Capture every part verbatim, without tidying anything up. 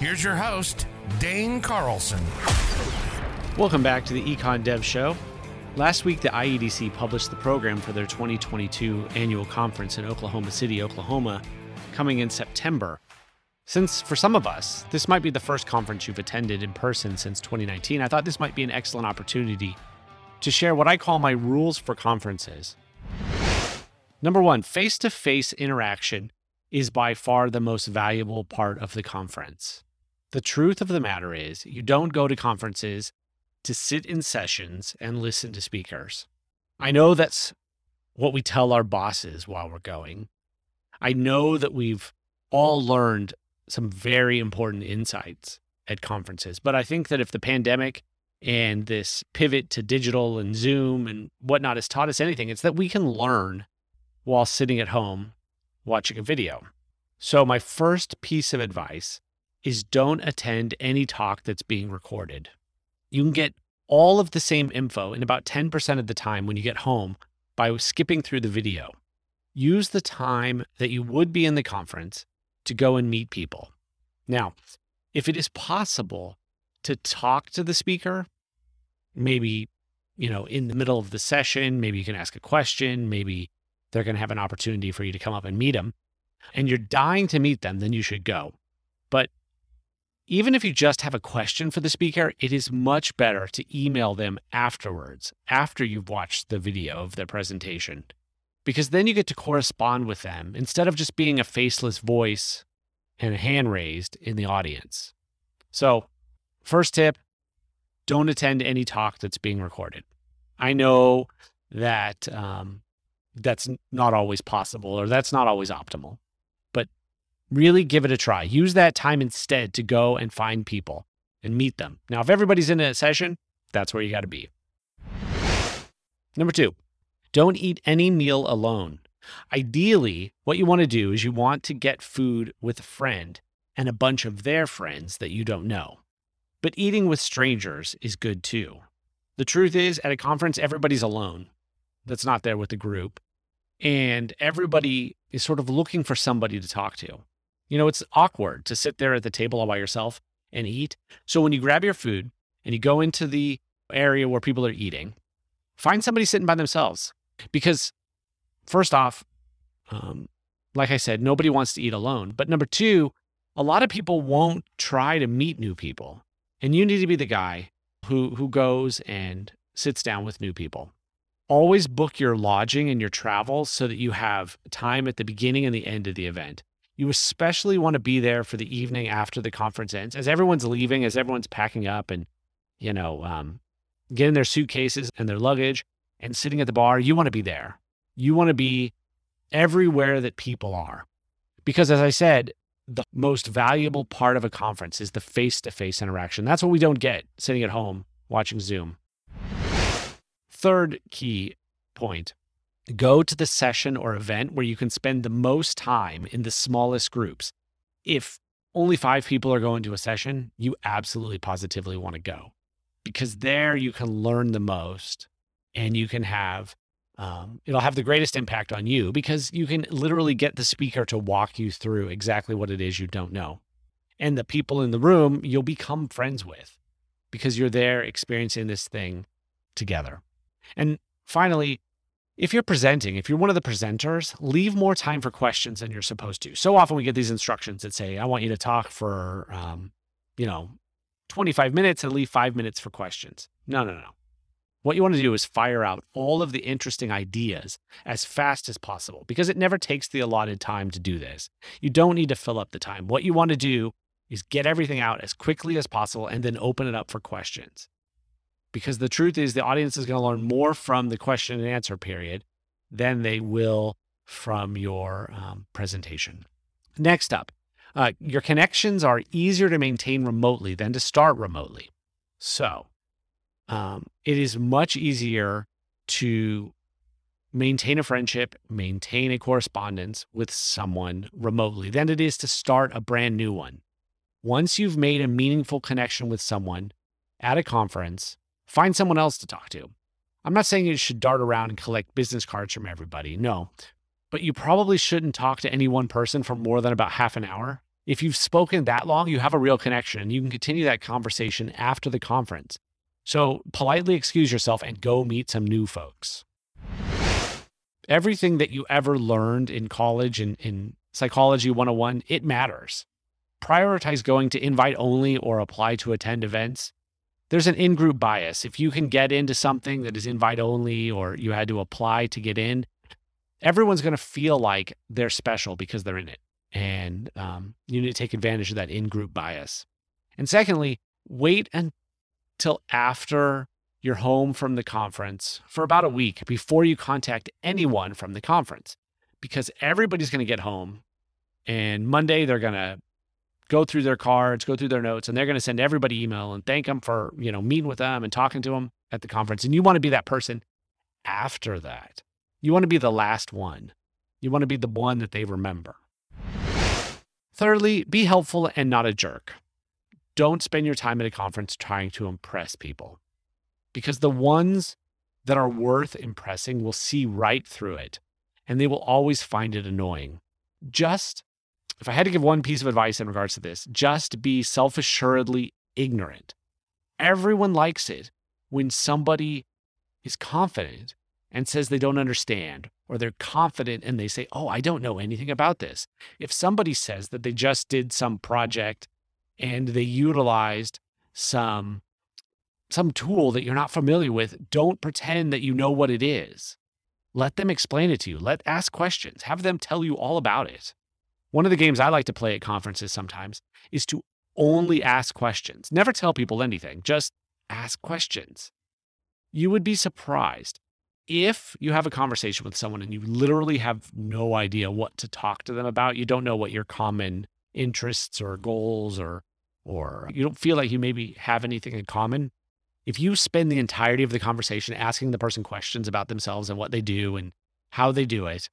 Here's your host, Dane Carlson. Welcome back to the Econ Dev Show. Last week, the I E D C published the program for their twenty twenty-two annual conference in Oklahoma City, Oklahoma, coming in September. Since, for some of us, this might be the first conference you've attended in person since twenty nineteen, I thought this might be an excellent opportunity to share what I call my rules for conferences. Number one, face-to-face interaction is by far the most valuable part of the conference. The truth of the matter is, you don't go to conferences to sit in sessions and listen to speakers. I know that's what we tell our bosses while we're going. I know that we've all learned some very important insights at conferences, but I think that if the pandemic and this pivot to digital and Zoom and whatnot has taught us anything, it's that we can learn while sitting at home watching a video. So my first piece of advice is don't attend any talk that's being recorded. You can get all of the same info in about ten percent of the time when you get home by skipping through the video. Use the time that you would be in the conference to go and meet people. Now, if it is possible to talk to the speaker, maybe, you know, in the middle of the session, maybe you can ask a question, maybe they're going to have an opportunity for you to come up and meet them, and you're dying to meet them, then you should go. But even if you just have a question for the speaker, it is much better to email them afterwards, after you've watched the video of their presentation, because then you get to correspond with them instead of just being a faceless voice and a hand raised in the audience. So, first tip, don't attend any talk that's being recorded. I know that um, that's not always possible, or that's not always optimal. Really give it a try. Use that time instead to go and find people and meet them. Now, if everybody's in a session, that's where you got to be. Number two, don't eat any meal alone. Ideally, what you want to do is you want to get food with a friend and a bunch of their friends that you don't know. But eating with strangers is good too. The truth is, at a conference, everybody's alone that's not there with a group. And everybody is sort of looking for somebody to talk to. You know, it's awkward to sit there at the table all by yourself and eat. So when you grab your food and you go into the area where people are eating, find somebody sitting by themselves. Because first off, um, like I said, nobody wants to eat alone. But number two, a lot of people won't try to meet new people. And you need to be the guy who who goes and sits down with new people. Always book your lodging and your travel so that you have time at the beginning and the end of the event. You especially want to be there for the evening after the conference ends, as everyone's leaving, as everyone's packing up and, you know, um, getting their suitcases and their luggage and sitting at the bar. You want to be there. You want to be everywhere that people are. Because as I said, the most valuable part of a conference is the face-to-face interaction. That's what we don't get sitting at home watching Zoom. Third key point, go to the session or event where you can spend the most time in the smallest groups. If only five people are going to a session, you absolutely positively want to go, because there you can learn the most and you can have, um, it'll have the greatest impact on you, because you can literally get the speaker to walk you through exactly what it is you don't know. And the people in the room you'll become friends with, because you're there experiencing this thing together. And finally, if you're presenting, if you're one of the presenters, leave more time for questions than you're supposed to. So often we get these instructions that say, I want you to talk for, um, you know, twenty-five minutes and leave five minutes for questions. No, no, no. What you want to do is fire out all of the interesting ideas as fast as possible, because it never takes the allotted time to do this. You don't need to fill up the time. What you want to do is get everything out as quickly as possible and then open it up for questions. Because the truth is, the audience is going to learn more from the question and answer period than they will from your um, presentation. Next up, Uh, your connections are easier to maintain remotely than to start remotely. So um, it is much easier to maintain a friendship, maintain a correspondence with someone remotely than it is to start a brand new one. Once you've made a meaningful connection with someone at a conference, find someone else to talk to. I'm not saying you should dart around and collect business cards from everybody, no. But you probably shouldn't talk to any one person for more than about half an hour. If you've spoken that long, you have a real connection. You can continue that conversation after the conference. So politely excuse yourself and go meet some new folks. Everything that you ever learned in college and in Psychology one oh one, it matters. Prioritize going to invite-only or apply to attend events. There's an in-group bias. If you can get into something that is invite-only or you had to apply to get in, everyone's going to feel like they're special because they're in it. And um, you need to take advantage of that in-group bias. And secondly, wait until after you're home from the conference for about a week before you contact anyone from the conference, because everybody's going to get home and Monday they're going to go through their cards, go through their notes, and they're going to send everybody email and thank them for, you know, meeting with them and talking to them at the conference. And you want to be that person after that. You want to be the last one. You want to be the one that they remember. Thirdly, be helpful and not a jerk. Don't spend your time at a conference trying to impress people, because the ones that are worth impressing will see right through it and they will always find it annoying. Just, if I had to give one piece of advice in regards to this, just be self-assuredly ignorant. Everyone likes it when somebody is confident and says they don't understand, or they're confident and they say, oh, I don't know anything about this. If somebody says that they just did some project and they utilized some some tool that you're not familiar with, don't pretend that you know what it is. Let them explain it to you. Let ask questions. Have them tell you all about it. One of the games I like to play at conferences sometimes is to only ask questions. Never tell people anything. Just ask questions. You would be surprised. If you have a conversation with someone and you literally have no idea what to talk to them about, you don't know what your common interests or goals or or you don't feel like you maybe have anything in common, if you spend the entirety of the conversation asking the person questions about themselves and what they do and how they do it,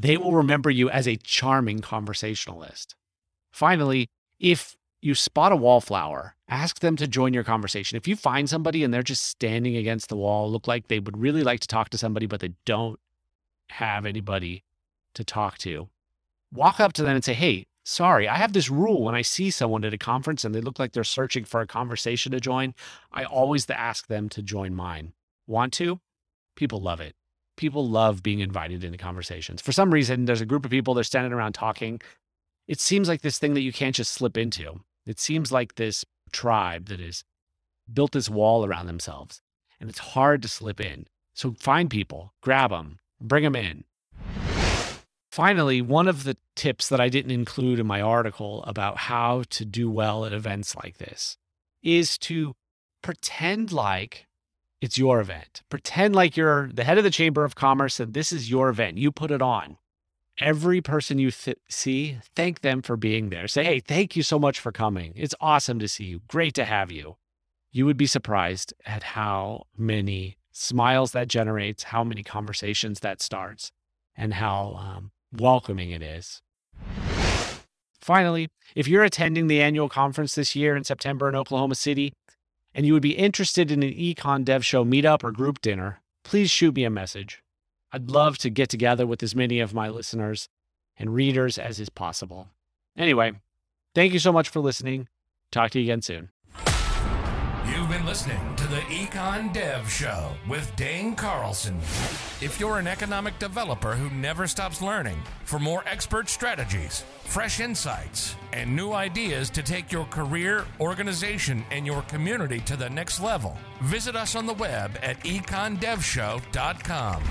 they will remember you as a charming conversationalist. Finally, if you spot a wallflower, ask them to join your conversation. If you find somebody and they're just standing against the wall, look like they would really like to talk to somebody, but they don't have anybody to talk to, walk up to them and say, hey, sorry, I have this rule when I see someone at a conference and they look like they're searching for a conversation to join, I always ask them to join mine. Want to? People love it. People love being invited into conversations. For some reason, there's a group of people, they're standing around talking. It seems like this thing that you can't just slip into. It seems like this tribe that has built this wall around themselves, and it's hard to slip in. So find people, grab them, bring them in. Finally, one of the tips that I didn't include in my article about how to do well at events like this is to pretend like it's your event. Pretend like you're the head of the Chamber of Commerce and this is your event. You put it on. Every person you th- see, thank them for being there. Say, hey, thank you so much for coming. It's awesome to see you. Great to have you. You would be surprised at how many smiles that generates, how many conversations that starts, and how um, welcoming it is. Finally, if you're attending the annual conference this year in September in Oklahoma City, and you would be interested in an Econ Dev Show meetup or group dinner, please shoot me a message. I'd love to get together with as many of my listeners and readers as is possible. Anyway, thank you so much for listening. Talk to you again soon. You've been listening to the Econ Dev Show with Dane Carlson. If you're an economic developer who never stops learning, for more expert strategies, fresh insights, and new ideas to take your career, organization, and your community to the next level, visit us on the web at econ dev show dot com.